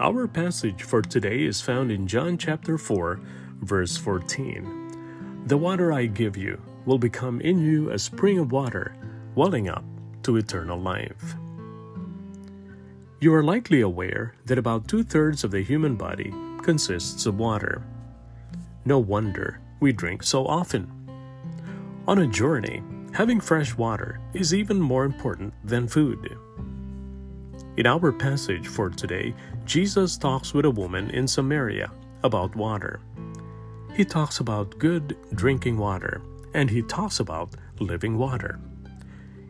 Our passage for today is found in John chapter 4, verse 14. The water I give you will become in you a spring of water, welling up to eternal life. You are likely aware that about 2/3 of the human body consists of water. No wonder we drink so often. On a journey, having fresh water is even more important than food. In our passage for today, Jesus talks with a woman in Samaria about water. He talks about good drinking water, and he talks about living water.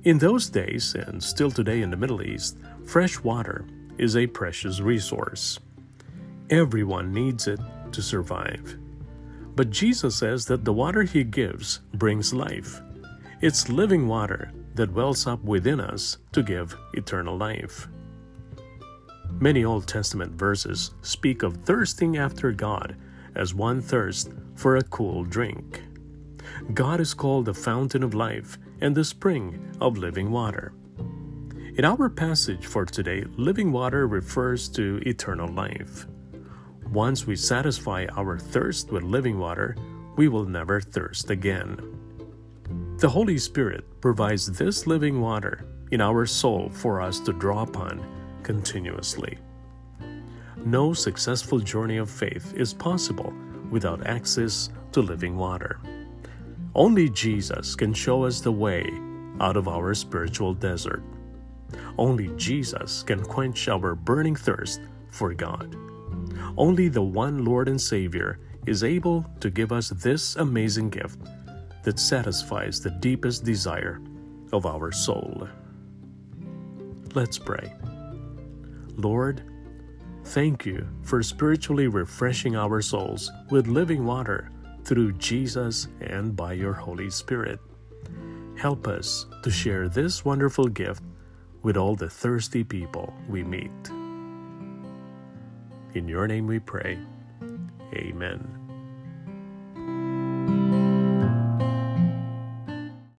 In those days, and still today in the Middle East, fresh water is a precious resource. Everyone needs it to survive. But Jesus says that the water he gives brings life. It's living water that wells up within us to give eternal life. Many Old Testament verses speak of thirsting after God as one thirsts for a cool drink. God is called the fountain of life and the spring of living water. In our passage for today, living water refers to eternal life. Once we satisfy our thirst with living water, we will never thirst again. The Holy Spirit provides this living water in our soul for us to draw upon continuously. No successful journey of faith is possible without access to living water. Only Jesus can show us the way out of our spiritual desert. Only Jesus can quench our burning thirst for God. Only the one Lord and Savior is able to give us this amazing gift that satisfies the deepest desire of our soul. Let's pray. Lord, thank you for spiritually refreshing our souls with living water through Jesus and by your Holy Spirit. Help us to share this wonderful gift with all the thirsty people we meet. In your name we pray. Amen.